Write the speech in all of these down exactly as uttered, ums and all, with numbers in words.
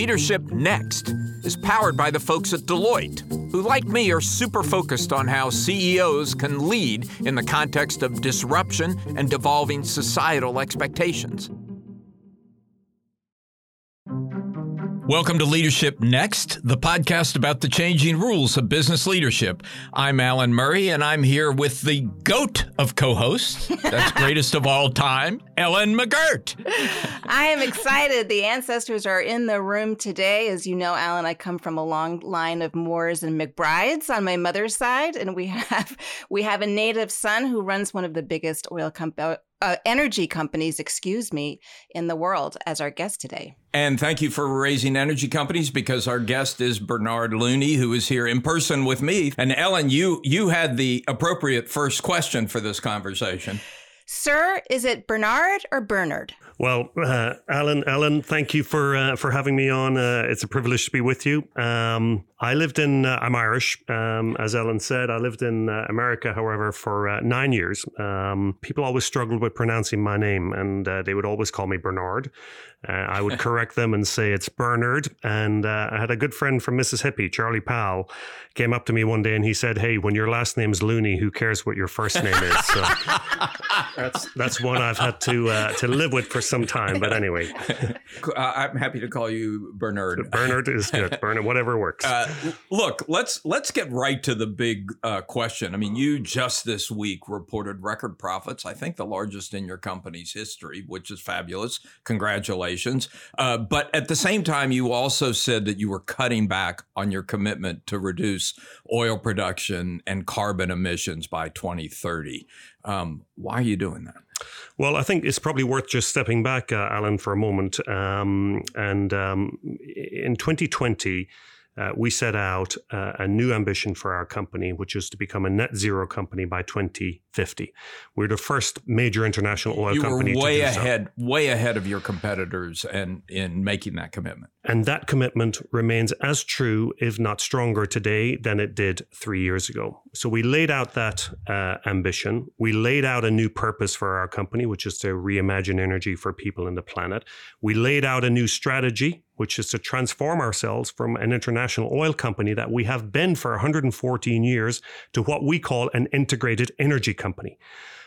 Leadership Next is powered by the folks at Deloitte, who, like me, are super focused on how C E Os can lead in the context of disruption and devolving societal expectations. Welcome to Leadership Next, the podcast about the changing rules of business leadership. I'm Alan Murray, and I'm here with the goat of co-hosts, that's greatest of all time, Ellen McGirt. I am excited. The ancestors are in the room today. As you know, Alan, I come from a long line of Moores and McBrides on my mother's side, and we have we have a native son who runs one of the biggest oil companies. Uh, energy companies, excuse me, in the world as our guest today. And thank you for raising energy companies, because our guest is Bernard Looney, who is here in person with me. And Ellen, you you had the appropriate first question for this conversation. Sir, is it Bernard or Bernard? Well, uh, Alan, Alan, thank you for uh, for having me on. Uh, it's a privilege to be with you. Um, I lived in, uh, I'm Irish, um, as Ellen said. I lived in uh, America, however, for uh, nine years. Um, people always struggled with pronouncing my name, and uh, they would always call me Bernard. Uh, I would correct them and say it's Bernard. And uh, I had a good friend from Mississippi, Charlie Powell, came up to me one day and he said, "Hey, when your last name's Looney, who cares what your first name is?" So that's that's one I've had to uh, to live with for some time, but anyway. uh, I'm happy to call you Bernard. Bernard is good. Bernard, whatever works. Uh, look, let's let's get right to the big uh, question. I mean, you just this week reported record profits, I think the largest in your company's history, which is fabulous. Congratulations. Uh, but at the same time, you also said that you were cutting back on your commitment to reduce oil production and carbon emissions by twenty thirty. Um, why are you doing that? Well, I think it's probably worth just stepping back, uh, Alan, for a moment. Um, and um, in twenty twenty, uh, we set out uh, a new ambition for our company, which is to become a net zero company by twenty fifty. We're the first major international oil you company were way to do ahead, so. way ahead of your competitors, and in making that commitment. And that commitment remains as true, if not stronger today, than it did three years ago. So we laid out that uh, ambition. We laid out a new purpose for our company, which is to reimagine energy for people and the planet. We laid out a new strategy, which is to transform ourselves from an international oil company that we have been for one hundred fourteen years to what we call an integrated energy company,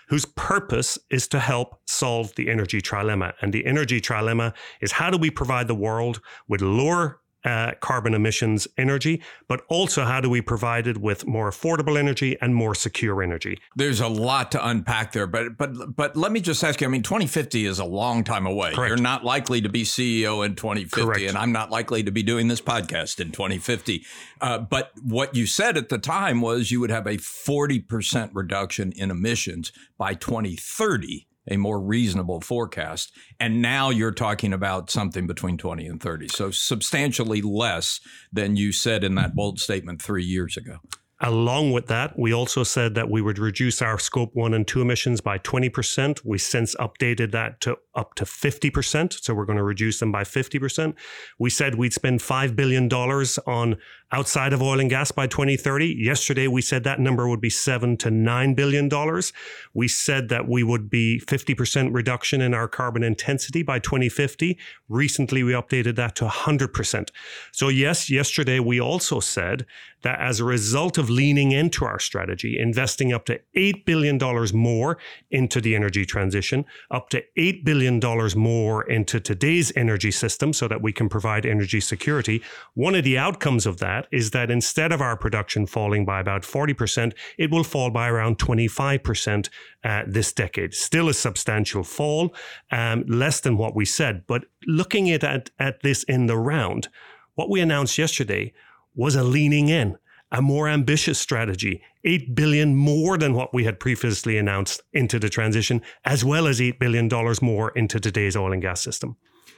whose purpose is to help solve the energy trilemma. And the energy trilemma is, how do we provide the world with lower uh, carbon emissions energy, but also how do we provide it with more affordable energy and more secure energy? There's a lot to unpack there, but but but let me just ask you, I mean, twenty fifty is a long time away. Correct. You're not likely to be C E O in twenty fifty, correct, and I'm not likely to be doing this podcast in twenty fifty. Uh, but what you said at the time was you would have a forty percent reduction in emissions by twenty thirty. A more reasonable forecast. And now you're talking about something between twenty and thirty. So substantially less than you said in that bold statement three years ago. Along with that, we also said that we would reduce our scope one and two emissions by twenty percent. We since updated that to up to fifty percent. So we're going to reduce them by fifty percent. We said we'd spend five billion dollars on outside of oil and gas by twenty thirty. Yesterday, we said that number would be seven to nine billion dollars. We said that we would be fifty percent reduction in our carbon intensity by twenty fifty. Recently, we updated that to one hundred percent. So yes, yesterday, we also said that as a result of leaning into our strategy, investing up to eight billion dollars more into the energy transition, up to eight billion dollars more into today's energy system so that we can provide energy security. One of the outcomes of that is that instead of our production falling by about forty percent, it will fall by around twenty-five percent uh, this decade. Still a substantial fall, um, less than what we said. But looking at, at, at this in the round, what we announced yesterday was a leaning in, a more ambitious strategy, eight billion dollars more than what we had previously announced into the transition, as well as eight billion dollars more into today's oil and gas system.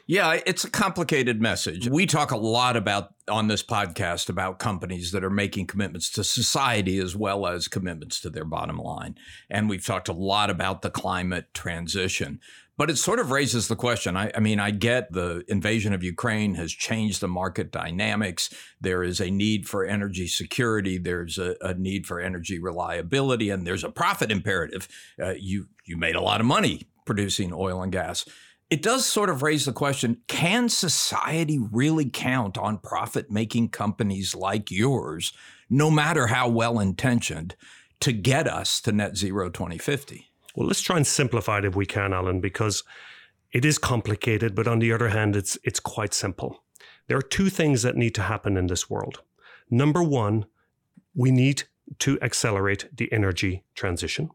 Yeah, it's a complicated message. We talk a lot about on this podcast about companies that are making commitments to society as well as commitments to their bottom line. And we've talked a lot about the climate transition. But it sort of raises the question. I, I mean, I get the invasion of Ukraine has changed the market dynamics. There is a need for energy security. There's a, a need for energy reliability, and there's a profit imperative. Uh, you you made a lot of money producing oil and gas. It does sort of raise the question, can society really count on profit-making companies like yours, no matter how well-intentioned, to get us to net zero twenty fifty? Well, let's try and simplify it if we can, Alan, because it is complicated, but on the other hand, it's it's quite simple. There are two things that need to happen in this world. Number one, we need to accelerate the energy transition.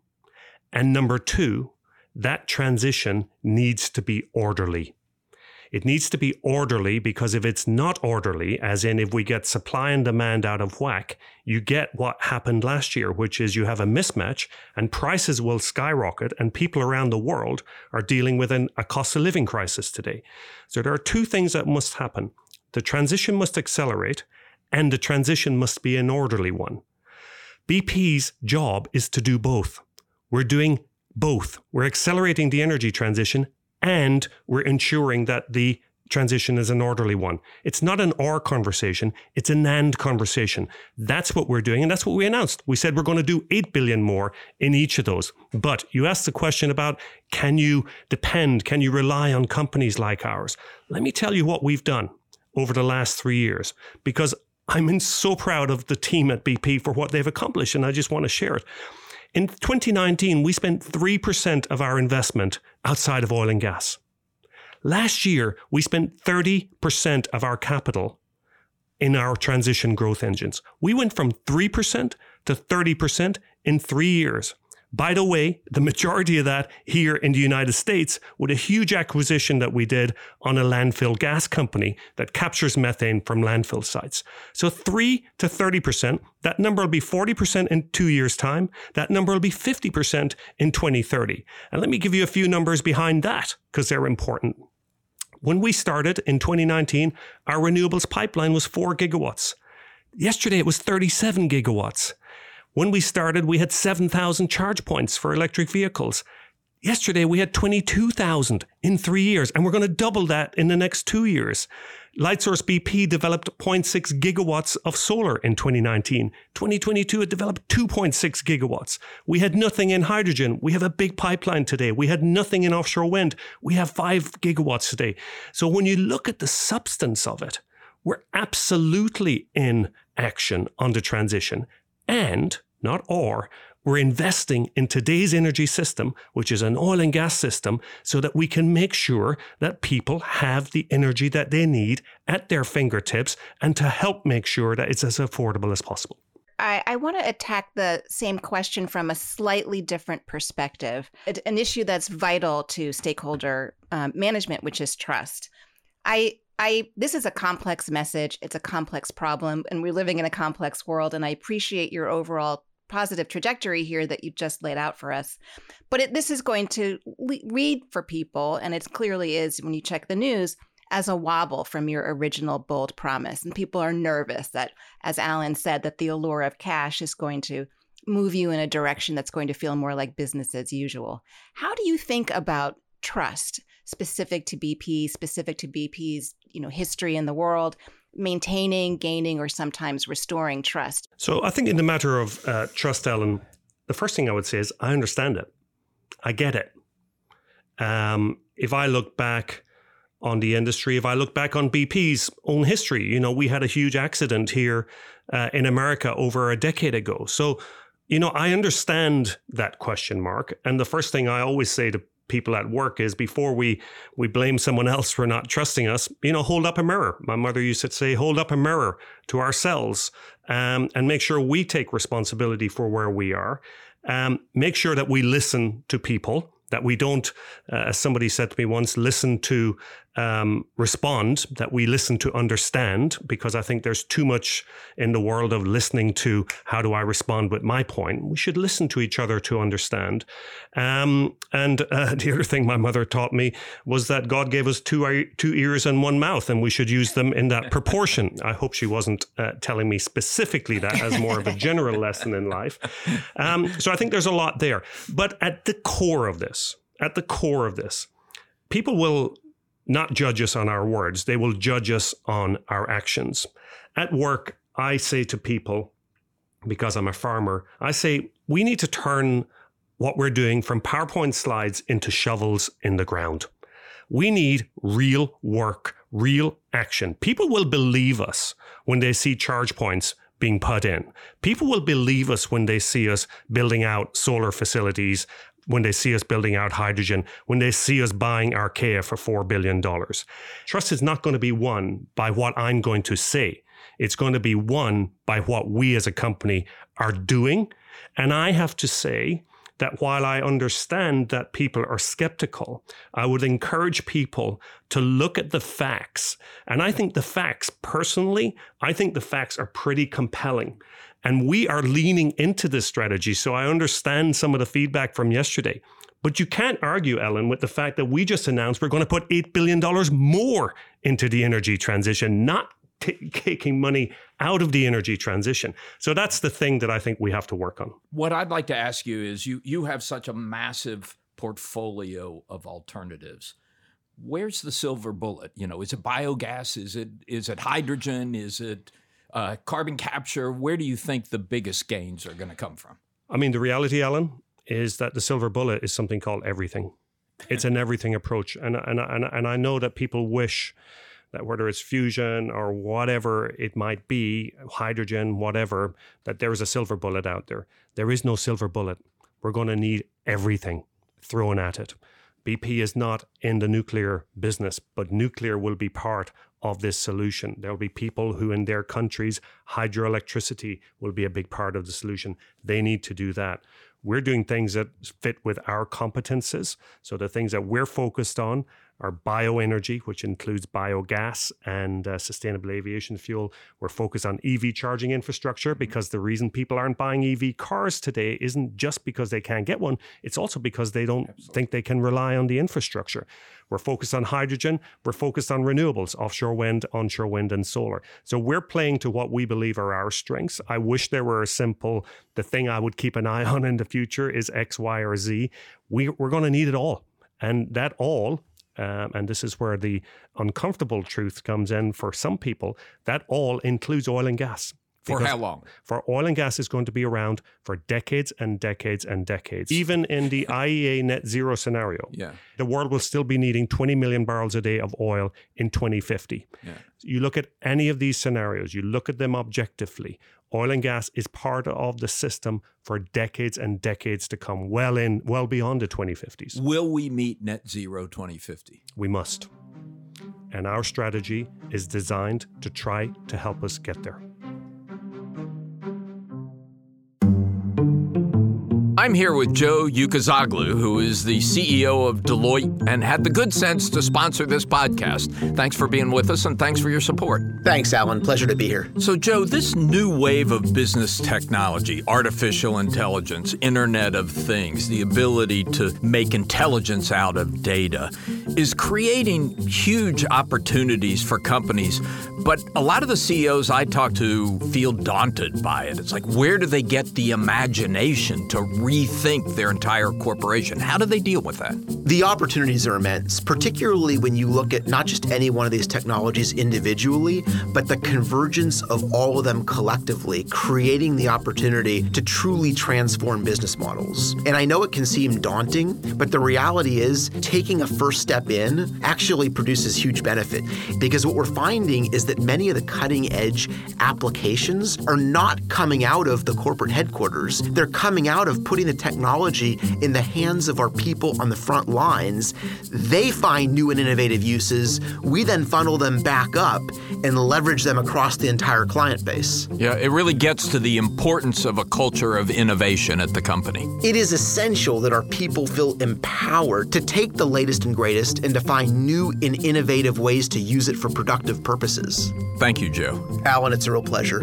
And number two, that transition needs to be orderly. It needs to be orderly because if it's not orderly, as in if we get supply and demand out of whack, you get what happened last year, which is you have a mismatch and prices will skyrocket and people around the world are dealing with an, a cost of living crisis today. So there are two things that must happen. The transition must accelerate and the transition must be an orderly one. B P's job is to do both. We're doing both. We're accelerating the energy transition and we're ensuring that the transition is an orderly one. It's not an or conversation, it's an and conversation. That's what we're doing and that's what we announced. We said we're going to do eight billion more in each of those. But you asked the question about, can you depend, can you rely on companies like ours? Let me tell you what we've done over the last three years because I'm so proud of the team at B P for what they've accomplished and I just want to share it. In twenty nineteen, we spent three percent of our investment outside of oil and gas. Last year, we spent thirty percent of our capital in our transition growth engines. We went from three percent to thirty percent in three years. By the way, the majority of that here in the United States with a huge acquisition that we did on a landfill gas company that captures methane from landfill sites. So three to thirty percent, that number will be forty percent in two years' time. That number will be fifty percent in twenty thirty. And let me give you a few numbers behind that because they're important. When we started in twenty nineteen, our renewables pipeline was four gigawatts. Yesterday, it was thirty-seven gigawatts. When we started, we had seven thousand charge points for electric vehicles. Yesterday, we had twenty-two thousand in three years, and we're going to double that in the next two years. LightSource B P developed zero point six gigawatts of solar in twenty nineteen. twenty twenty-two, it developed two point six gigawatts. We had nothing in hydrogen. We have a big pipeline today. We had nothing in offshore wind. We have five gigawatts today. So when you look at the substance of it, we're absolutely in action on the transition. And, not or, we're investing in today's energy system, which is an oil and gas system, so that we can make sure that people have the energy that they need at their fingertips and to help make sure that it's as affordable as possible. I, I want to attack the same question from a slightly different perspective, an issue that's vital to stakeholder um, management, which is trust. I I, this is a complex message. It's a complex problem, and we're living in a complex world, and I appreciate your overall positive trajectory here that you just laid out for us. But it, this is going to le- read for people, and it clearly is, when you check the news, as a wobble from your original bold promise. And people are nervous that, as Alan said, that the allure of cash is going to move you in a direction that's going to feel more like business as usual. How do you think about trust specific to B P, specific to B P's, you know, history in the world, maintaining, gaining, or sometimes restoring trust? So I think in the matter of uh, trust, Alan, the first thing I would say is I understand it. I get it. Um, if I look back on the industry, if I look back on B P's own history, you know, we had a huge accident here uh, in America over a decade ago. So, you know, I understand that question mark. And the first thing I always say to people at work is before we we blame someone else for not trusting us, you know, hold up a mirror. My mother used to say, hold up a mirror to ourselves um, and make sure we take responsibility for where we are. Um, make sure that we listen to people, that we don't, uh, as somebody said to me once, listen to um, respond, that we listen to understand, because I think there's too much in the world of listening to how do I respond with my point. We should listen to each other to understand. Um, and uh, the other thing my mother taught me was that God gave us two, two ears and one mouth, and we should use them in that proportion. I hope she wasn't uh, telling me specifically that as more of a general lesson in life. Um, so I think there's a lot there. But at the core of this, at the core of this, people will not judge us on our words. They will judge us on our actions. At work, I say to people, because I'm a farmer, I say, we need to turn what we're doing from PowerPoint slides into shovels in the ground. We need real work, real action. People will believe us when they see charge points being put in. People will believe us when they see us building out solar facilities, when they see us building out hydrogen, when they see us buying Archaea for four billion dollars. Trust is not going to be won by what I'm going to say. It's going to be won by what we as a company are doing. And I have to say that while I understand that people are skeptical, I would encourage people to look at the facts. And I think the facts, personally, I think the facts are pretty compelling. And we are leaning into this strategy. So I understand some of the feedback from yesterday. But you can't argue, Ellen, with the fact that we just announced we're going to put eight billion dollars more into the energy transition, not T- taking money out of the energy transition. So that's the thing that I think we have to work on. What I'd like to ask you is you you have such a massive portfolio of alternatives. Where's the silver bullet? You know, is it biogas? Is it is it hydrogen? Is it uh, carbon capture? Where do you think the biggest gains are going to come from? I mean, the reality, Alan, is that the silver bullet is something called everything. It's an everything approach. And and and and I know that people wish that whether it's fusion or whatever it might be, hydrogen, whatever, that there is a silver bullet out there. There is no silver bullet. We're going to need everything thrown at it. B P is not in the nuclear business, but nuclear will be part of this solution. There will be people who in their countries, hydroelectricity will be a big part of the solution. They need to do that. We're doing things that fit with our competences. So the things that we're focused on are bioenergy, which includes biogas and uh, sustainable aviation fuel. We're focused on E V charging infrastructure because the reason people aren't buying E V cars today isn't just because they can't get one. It's also because they don't Absolutely. think they can rely on the infrastructure. We're focused on hydrogen. We're focused on renewables, offshore wind, onshore wind, and solar. So we're playing to what we believe are our strengths. I wish there were a simple, the thing I would keep an eye on in the future is X, Y, or Z. We, we're going to need it all. And that all... Um, and this is where the uncomfortable truth comes in for some people, that all includes oil and gas. For how long? For oil and gas is going to be around for decades and decades and decades. Even in the I E A net zero scenario, yeah. the world will still be needing twenty million barrels a day of oil in twenty fifty. Yeah. You look at any of these scenarios, you look at them objectively, oil and gas is part of the system for decades and decades to come, well in, well beyond the twenty fifties. Will we meet net zero twenty fifty? We must. And our strategy is designed to try to help us get there. I'm here with Joe Yukazoglu, who is the C E O of Deloitte and had the good sense to sponsor this podcast. Thanks for being with us and thanks for your support. Thanks, Alan. Pleasure to be here. So, Joe, this new wave of business technology, artificial intelligence, Internet of Things, the ability to make intelligence out of data, is creating huge opportunities for companies. But a lot of the C E Os I talk to feel daunted by it. It's like, where do they get the imagination to really rethink their entire corporation? How do they deal with that? The opportunities are immense, particularly when you look at not just any one of these technologies individually, but the convergence of all of them collectively, creating the opportunity to truly transform business models. And I know it can seem daunting, but the reality is taking a first step in actually produces huge benefit, because what we're finding is that many of the cutting edge applications are not coming out of the corporate headquarters. They're coming out of putting the technology in the hands of our people on the front line. Lines, they find new and innovative uses. We then funnel them back up and leverage them across the entire client base. Yeah, it really gets to the importance of a culture of innovation at the company. It is essential that our people feel empowered to take the latest and greatest and to find new and innovative ways to use it for productive purposes. Thank you, Joe. Alan, it's a real pleasure.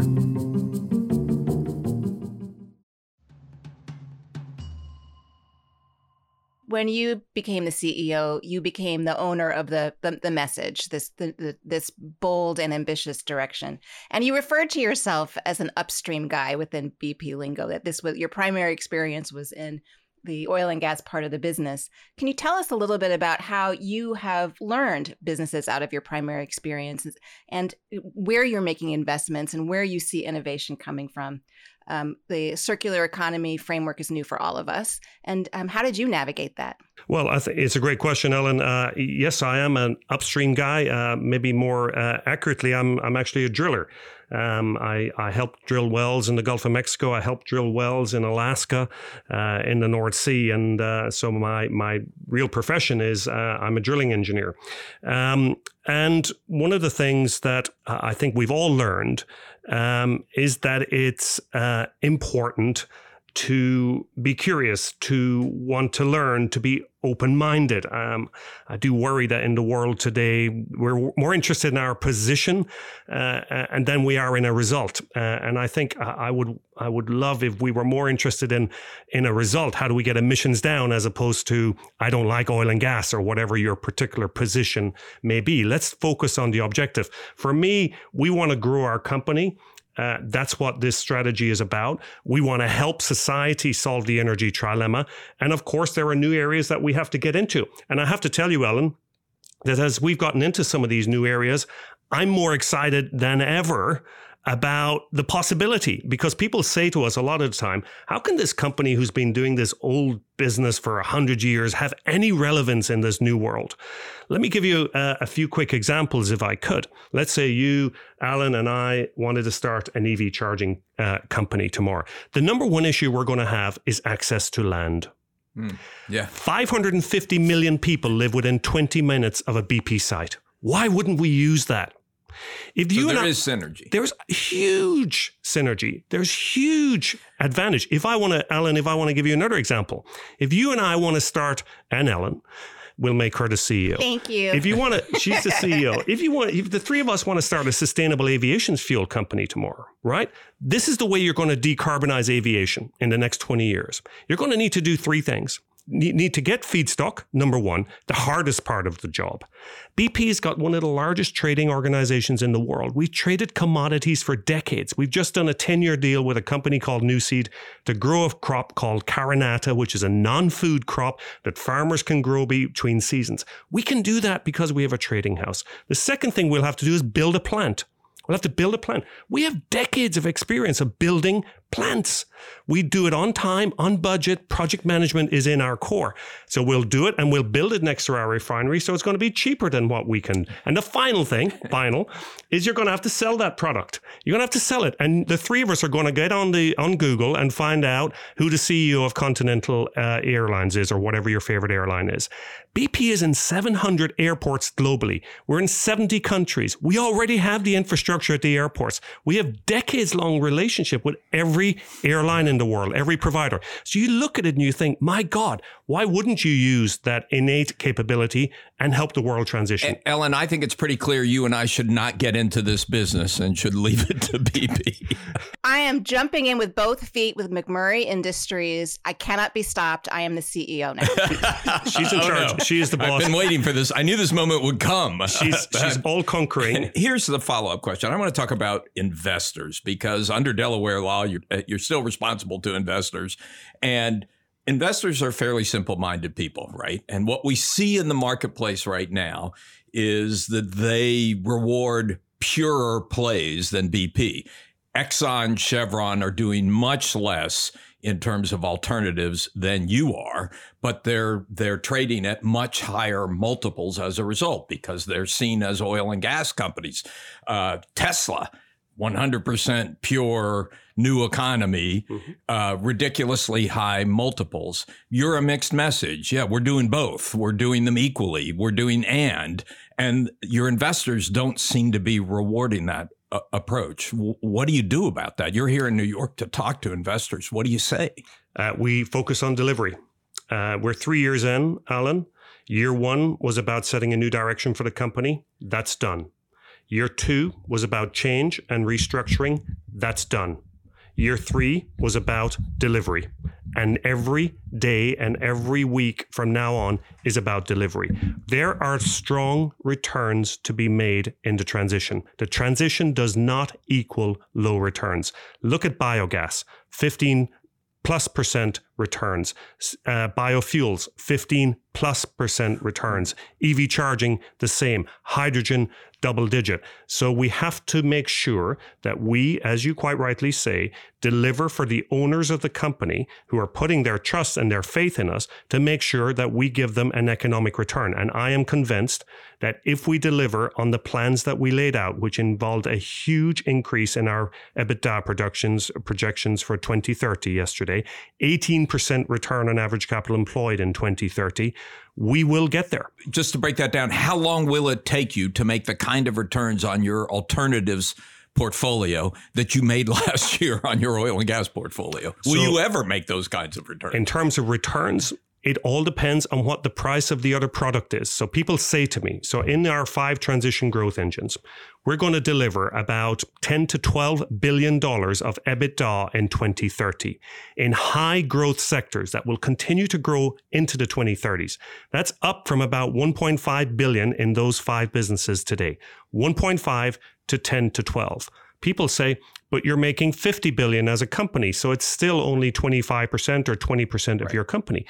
When you became the C E O, you became the owner of the the, the message, this the, the, this bold and ambitious direction. And you referred to yourself as an upstream guy within B P lingo, that this was your primary experience was in the oil and gas part of the business. Can you tell us a little bit about how you have learned businesses out of your primary experiences and where you're making investments and where you see innovation coming from? um, the circular economy framework is new for all of us. And um, how did you navigate that? Well, I th- it's a great question, Ellen. Uh, yes, I am an upstream guy. Uh, maybe more uh, accurately, I'm I'm actually a driller. Um, I, I helped drill wells in the Gulf of Mexico. I helped drill wells in Alaska, uh, in the North Sea. And uh, so my my real profession is uh, I'm a drilling engineer. Um, and one of the things that I think we've all learned um, is that it's uh, important to be curious, to want to learn, to be open-minded. Um, I do worry that in the world today, we're more interested in our position uh, and than we are in a result. Uh, and I think I would I would love if we were more interested in in a result. How do we get emissions down as opposed to, I don't like oil and gas or whatever your particular position may be. Let's focus on the objective. For me, we want to grow our company. Uh, that's what this strategy is about. We want to help society solve the energy trilemma. And of course, there are new areas that we have to get into. And I have to tell you, Ellen, that as we've gotten into some of these new areas, I'm more excited than ever about the possibility, because people say to us a lot of the time, how can this company who's been doing this old business for one hundred years have any relevance in this new world? Let me give you a, a few quick examples if I could. Let's say you, Alan, and I wanted to start an E V charging uh, company tomorrow. The number one issue we're going to have is access to land. Mm, yeah. five hundred fifty million people live within twenty minutes of a B P site. Why wouldn't we use that? If you so there I, is synergy. There's huge synergy. There's huge advantage. If I want to, Alan, if I want to give you another example, if you and I want to start, and Ellen, we'll make her the C E O. Thank you. If you want to, she's the C E O. If you want, if the three of us want to start a sustainable aviation fuel company tomorrow, right? This is the way you're going to decarbonize aviation in the next twenty years. You're going to need to do three things. Need to get feedstock, number one, the hardest part of the job. B P's got one of the largest trading organizations in the world. We've traded commodities for decades. We've just done a ten-year deal with a company called New Seed to grow a crop called Carinata, which is a non-food crop that farmers can grow between seasons. We can do that because we have a trading house. The second thing we'll have to do is build a plant. We'll have to build a plant. We have decades of experience of building plants. We do it on time, on budget. Project management is in our core. So we'll do it and we'll build it next to our refinery. So it's going to be cheaper than what we can. And the final thing, final, is you're going to have to sell that product. You're going to have to sell it. And the three of us are going to get on the on Google and find out who the C E O of Continental uh, Airlines is or whatever your favorite airline is. B P is in seven hundred airports globally. We're in seventy countries. We already have the infrastructure at the airports. We have decades-long relationship with every airline in the world, every provider. So you look at it and you think, my God, why wouldn't you use that innate capability and help the world transition? And Ellen, I think it's pretty clear you and I should not get into this business and should leave it to B P. I am jumping in with both feet with McMurray Industries. I cannot be stopped. I am the C E O now. She's in oh, charge. No. She is the boss. I've been waiting for this. I knew this moment would come. She's, she's all conquering. And here's the follow-up question. I want to talk about investors, because under Delaware law, you're, you're still responsible to investors, and investors are fairly simple-minded people, right? And what we see in the marketplace right now is that they reward purer plays than B P. Exxon, Chevron are doing much less in terms of alternatives than you are, but they're they're trading at much higher multiples as a result because they're seen as oil and gas companies. Uh, Tesla, one hundred percent pure new economy, mm-hmm. uh, ridiculously high multiples. You're a mixed message. Yeah, we're doing both. We're doing them equally. We're doing and, and your investors don't seem to be rewarding that approach. What do you do about that? You're here in New York to talk to investors. What do you say? Uh, we focus on delivery. Uh, we're three years in, Alan. Year one was about setting a new direction for the company. That's done. Year two was about change and restructuring. That's done. Year three was about delivery. And every day and every week from now on is about delivery. There are strong returns to be made in the transition. The transition does not equal low returns. Look at biogas, fifteen plus percent returns. Uh, biofuels, 15 plus percent returns. E V charging, the same. Hydrogen, double digit. So we have to make sure that we, as you quite rightly say, deliver for the owners of the company who are putting their trust and their faith in us to make sure that we give them an economic return. And I am convinced that if we deliver on the plans that we laid out, which involved a huge increase in our EBITDA productions, projections for twenty thirty yesterday, eighteen percent return on average capital employed in twenty thirty, we will get there. Just to break that down, how long will it take you to make the kind of returns on your alternatives portfolio that you made last year on your oil and gas portfolio? Will so, you ever make those kinds of returns? In terms of returns, it all depends on what the price of the other product is. So people say to me, so in our five transition growth engines, we're going to deliver about ten to twelve billion dollars of EBITDA in twenty thirty in high growth sectors that will continue to grow into the twenty thirties. That's up from about one point five billion dollars in those five businesses today, one point five to ten to twelve. People say, but you're making fifty billion dollars as a company, so it's still only twenty-five percent or twenty percent of right. your company.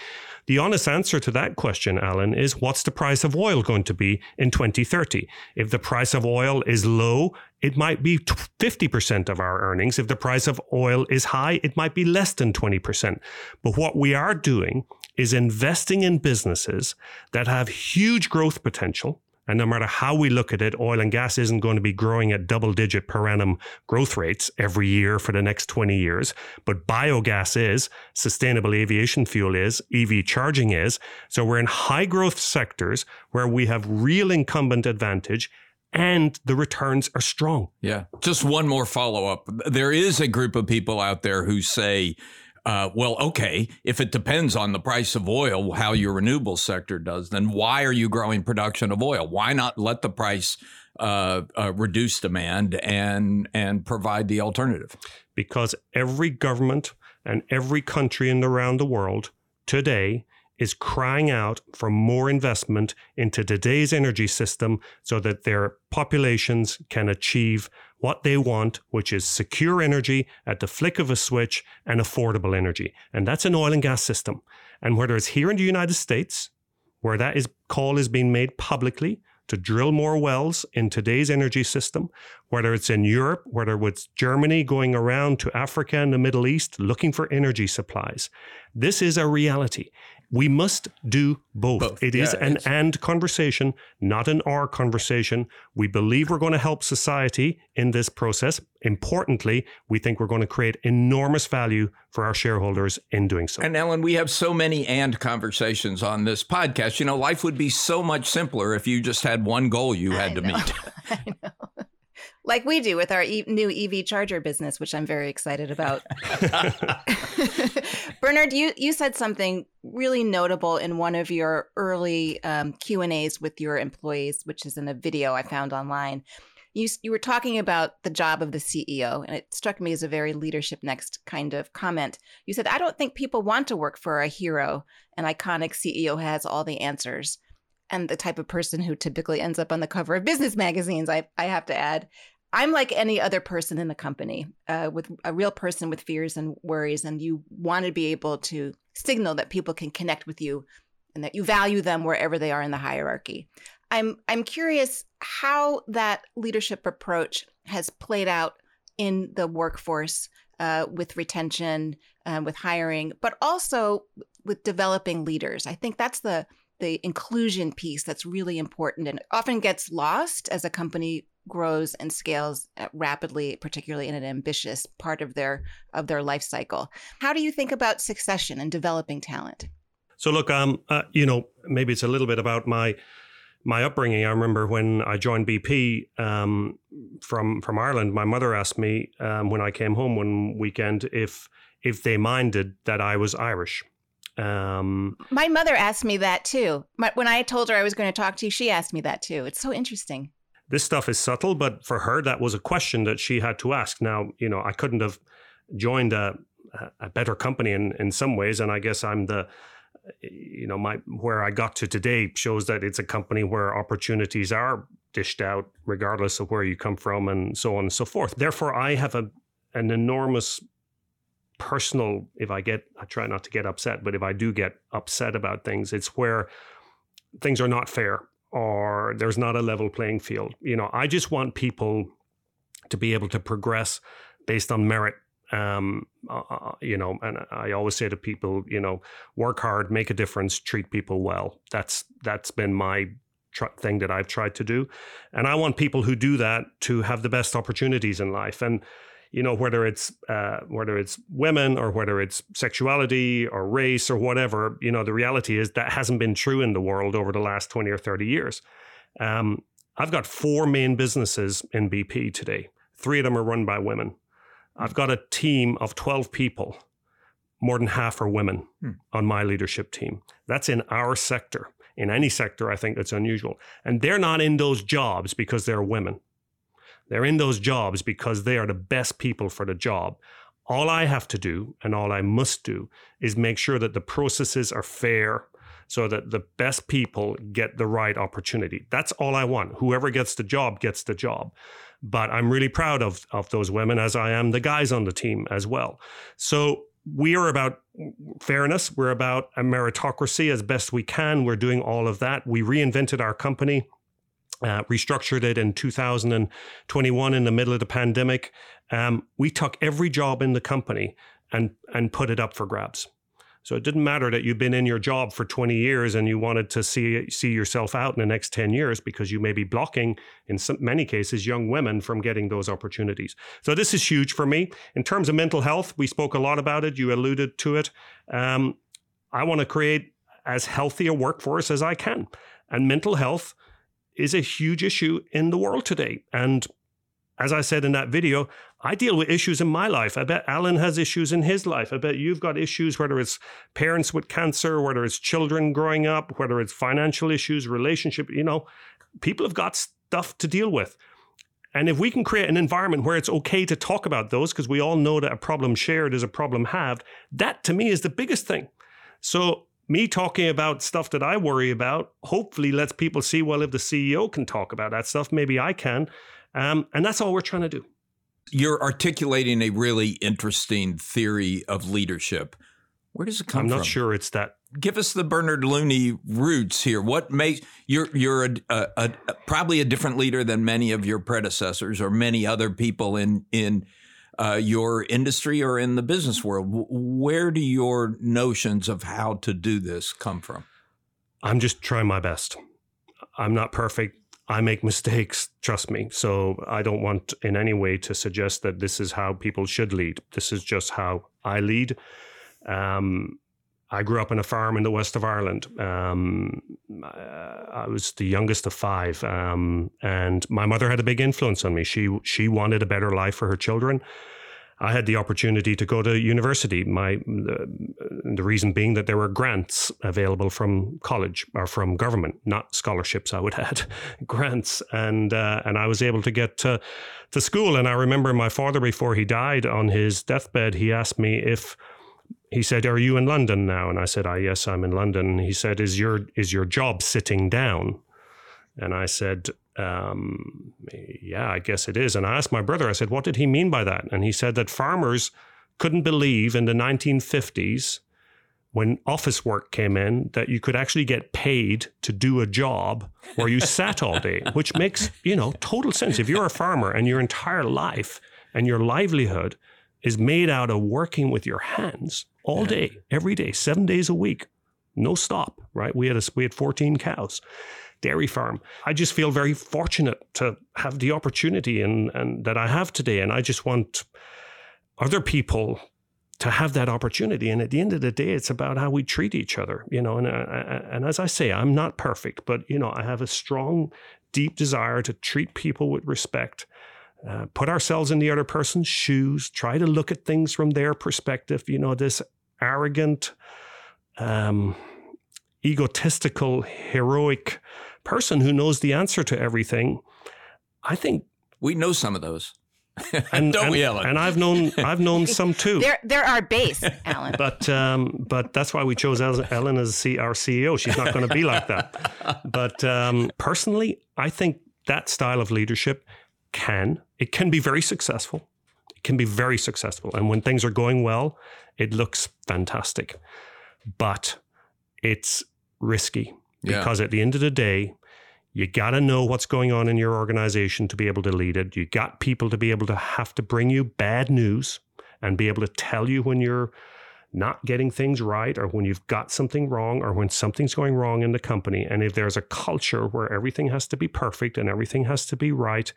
The honest answer to that question, Alan, is what's the price of oil going to be in twenty thirty? If the price of oil is low, it might be fifty percent of our earnings. If the price of oil is high, it might be less than twenty percent. But what we are doing is investing in businesses that have huge growth potential. And no matter how we look at it, oil and gas isn't going to be growing at double-digit per annum growth rates every year for the next twenty years. But biogas is, sustainable aviation fuel is, E V charging is. So we're in high-growth sectors where we have real incumbent advantage and the returns are strong. Yeah. Just one more follow-up. There is a group of people out there who say, Uh, well, okay, if it depends on the price of oil, how your renewable sector does, then why are you growing production of oil? Why not let the price uh, uh, reduce demand and and provide the alternative? Because every government and every country in the, around the world today is crying out for more investment into today's energy system so that their populations can achieve what they want, which is secure energy at the flick of a switch and affordable energy. And that's an oil and gas system. And whether it's here in the United States, where that is call is being made publicly to drill more wells in today's energy system, whether it's in Europe, whether it's Germany going around to Africa and the Middle East looking for energy supplies, this is a reality. We must do both. both. It yeah, is an and conversation, not an or conversation. We believe we're going to help society in this process. Importantly, we think we're going to create enormous value for our shareholders in doing so. And Ellen, we have so many and conversations on this podcast. You know, life would be so much simpler if you just had one goal you had I to know. meet. I know. Like we do with our e- new E V charger business, which I'm very excited about. Bernard, you, you said something really notable in one of your early um, Q and A's with your employees, which is in a video I found online. You, you were talking about the job of the C E O, and it struck me as a very Leadership Next kind of comment. You said, I don't think people want to work for a hero. An iconic C E O has all the answers. And the type of person who typically ends up on the cover of business magazines, I, I have to add. I'm like any other person in the company, uh, with a real person with fears and worries, and you want to be able to signal that people can connect with you and that you value them wherever they are in the hierarchy. I'm I'm curious how that leadership approach has played out in the workforce uh, with retention, um, with hiring, but also with developing leaders. I think that's the the inclusion piece that's really important and often gets lost as a company grows and scales rapidly, particularly in an ambitious part of their of their life cycle. How do you think about succession and developing talent? So look, um, uh, you know, maybe it's a little bit about my my upbringing. I remember when I joined B P um, from from Ireland, my mother asked me um, when I came home one weekend if if they minded that I was Irish. Um, my mother asked me that too. My, when I told her I was going to talk to you, she asked me that too. It's so interesting. This stuff is subtle, but for her, that was a question that she had to ask. Now, you know, I couldn't have joined a, a better company in, in some ways. And I guess I'm the, you know, my where I got to today shows that it's a company where opportunities are dished out regardless of where you come from and so on and so forth. Therefore, I have a an enormous personal, if I get, I try not to get upset, but if I do get upset about things, it's where things are not fair or there's not a level playing field. You know, I just want people to be able to progress based on merit. Um, uh, you know, and I always say to people, you know, work hard, make a difference, treat people well. That's that's been my tr- thing that I've tried to do. And I want people who do that to have the best opportunities in life. And, you know, whether it's uh, whether it's women or whether it's sexuality or race or whatever, you know, the reality is that hasn't been true in the world over the last twenty or thirty years. Um, I've got four main businesses in B P today. Three of them are run by women. I've got a team of twelve people, more than half are women hmm. on my leadership team. That's in our sector. In any sector, I think that's unusual. And they're not in those jobs because they're women. They're in those jobs because they are the best people for the job. All I have to do and all I must do is make sure that the processes are fair so that the best people get the right opportunity. That's all I want. Whoever gets the job gets the job. But I'm really proud of, of those women, as I am the guys on the team as well. So we are about fairness. We're about a meritocracy as best we can. We're doing all of that. We reinvented our company, uh, restructured it in two thousand twenty-one in the middle of the pandemic. Um, we took every job in the company and and put it up for grabs. So it didn't matter that you've been in your job for twenty years and you wanted to see see yourself out in the next ten years because you may be blocking, in some, many cases, young women from getting those opportunities. So this is huge for me. In terms of mental health, we spoke a lot about it. You alluded to it. Um, I want to create as healthy a workforce as I can. And mental health is a huge issue in the world today. And as I said in that video, I deal with issues in my life. I bet Alan has issues in his life. I bet you've got issues, whether it's parents with cancer, whether it's children growing up, whether it's financial issues, relationship, you know, people have got stuff to deal with. And if we can create an environment where it's okay to talk about those, because we all know that a problem shared is a problem halved, that to me is the biggest thing. So me talking about stuff that I worry about, hopefully lets people see, well, if the C E O can talk about that stuff, maybe I can. Um, and that's all we're trying to do. You're articulating a really interesting theory of leadership. Where does it come from? I'm not from? sure it's that. Give us the Bernard Looney roots here. What makes you're you're a, a, a, probably a different leader than many of your predecessors or many other people in in uh, your industry or in the business world. Where do your notions of how to do this come from? I'm just trying my best. I'm not perfect. I make mistakes, trust me. So I don't want in any way to suggest that this is how people should lead. This is just how I lead. Um, I grew up on a farm in the west of Ireland. Um, I was the youngest of five. Um, and my mother had a big influence on me. She she wanted a better life for her children. I had the opportunity to go to university. My the, the reason being that there were grants available from college or from government, not scholarships. I would add grants, and uh, and I was able to get to, to school. And I remember my father, before he died, on his deathbed, he asked me if he said, "Are you in London now?" And I said, "Ah, oh, yes, I'm in London." He said, "Is your is your job sitting down?" And I said, um, yeah, I guess it is. And I asked my brother, I said, what did he mean by that? And he said that farmers couldn't believe in the nineteen fifties, when office work came in, that you could actually get paid to do a job where you sat all day, which makes, you know, total sense. If you're a farmer and your entire life and your livelihood is made out of working with your hands all day, every day, seven days a week, no stop, right? We had a, we had fourteen cows. Dairy farm. I just feel very fortunate to have the opportunity and, and that I have today. And I just want other people to have that opportunity. And at the end of the day, it's about how we treat each other, you know, and, and as I say, I'm not perfect, but, you know, I have a strong, deep desire to treat people with respect, uh, put ourselves in the other person's shoes, try to look at things from their perspective. You know, this arrogant, um, egotistical, heroic person who knows the answer to everything. I think we know some of those. And, Don't and, we, Ellen? And I've known I've known some too. They're, they're our base, Alan. But um, but that's why we chose Ellen as our C E O. She's not going to be like that. But um, personally, I think that style of leadership can it can be very successful. It can be very successful, and when things are going well, it looks fantastic. But it's risky. yeah. because at the end of the day, you got to know what's going on in your organization to be able to lead it. You got people to be able to have to bring you bad news and be able to tell you when you're not getting things right, or when you've got something wrong, or when something's going wrong in the company. And if there's a culture where everything has to be perfect and everything has to be right,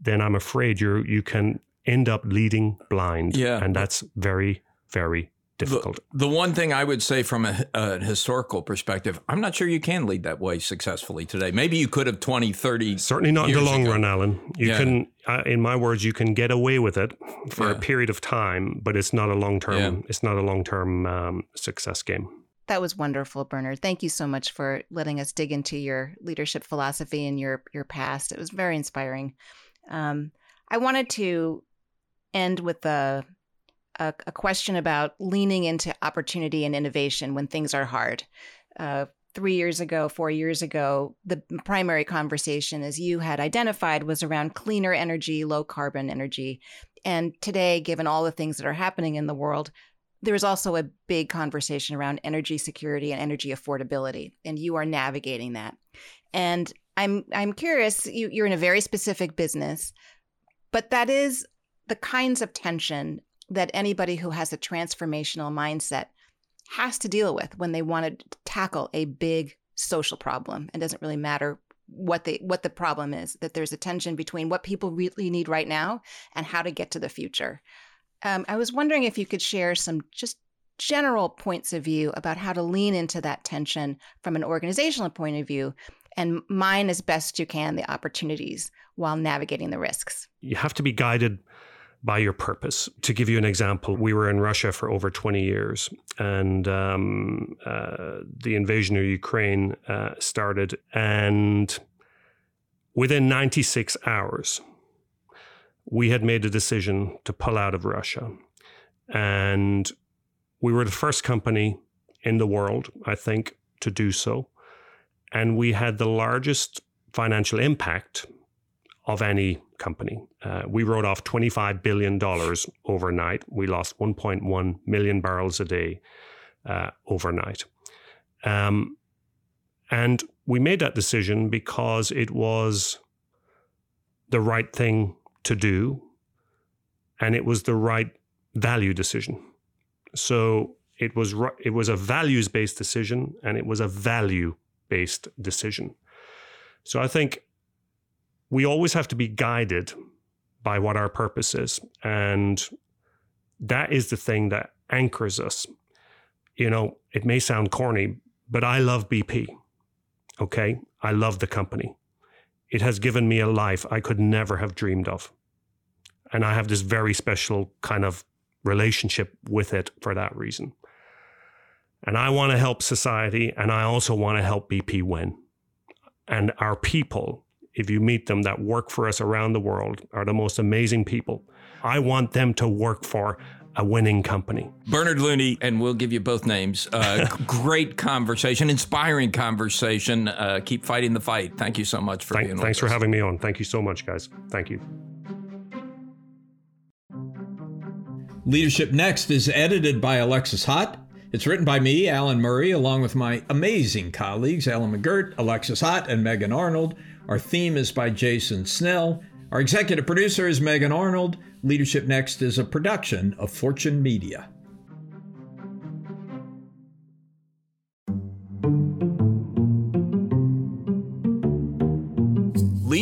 then I'm afraid you you can end up leading blind. Yeah. And that's very, very difficult. The, the one thing I would say from a, a historical perspective, I'm not sure you can lead that way successfully today. Maybe you could have twenty, thirty Certainly not in the long ago. run, Alan. You yeah. can, uh, in my words, you can get away with it for yeah. a period of time, but it's not a long-term, yeah. it's not a long-term um, success game. That was wonderful, Bernard. Thank you so much for letting us dig into your leadership philosophy and your, your past. It was very inspiring. Um, I wanted to end with a A, a question about leaning into opportunity and innovation when things are hard. Uh, three years ago, four years ago, the primary conversation, as you had identified, was around cleaner energy, low carbon energy. And today, given all the things that are happening in the world, there is also a big conversation around energy security and energy affordability, and you are navigating that. And I'm I'm curious, you, you're in a very specific business, but that is the kinds of tension that anybody who has a transformational mindset has to deal with when they want to tackle a big social problem. It doesn't really matter what the what the problem is, that there's a tension between what people really need right now and how to get to the future. Um, I was wondering if you could share some just general points of view about how to lean into that tension from an organizational point of view, and mine as best you can the opportunities while navigating the risks. You have to be guided by your purpose. To give you an example, we were in Russia for over twenty years, and um, uh, the invasion of Ukraine uh, started. And within ninety-six hours, we had made a decision to pull out of Russia. And we were the first company in the world, I think, to do so. And we had the largest financial impact of any company. Uh, we wrote off twenty-five billion dollars overnight. We lost one point one million barrels a day uh, overnight. Um, and we made that decision because it was the right thing to do, and it was the right value decision. So it was it was a values-based decision, and it was a value-based decision. So I think we always have to be guided by what our purpose is. And that is the thing that anchors us. You know, it may sound corny, but I love B P. Okay? I love the company. It has given me a life I could never have dreamed of. And I have this very special kind of relationship with it for that reason. And I want to help society, and I also want to help B P win. And our people, if you meet them, that work for us around the world, are the most amazing people. I want them to work for a winning company. Bernard Looney, and we'll give you both names. Uh, great conversation, inspiring conversation. Uh, keep fighting the fight. Thank you so much for Thank, being with us. Thanks for having me on. Thank you so much, guys. Thank you. Leadership Next is edited by Alexis Hott. It's written by me, Alan Murray, along with my amazing colleagues, Ellen McGirt, Alexis Hott, and Megan Arnold. Our theme is by Jason Snell. Our executive producer is Megan Arnold. Leadership Next is a production of Fortune Media.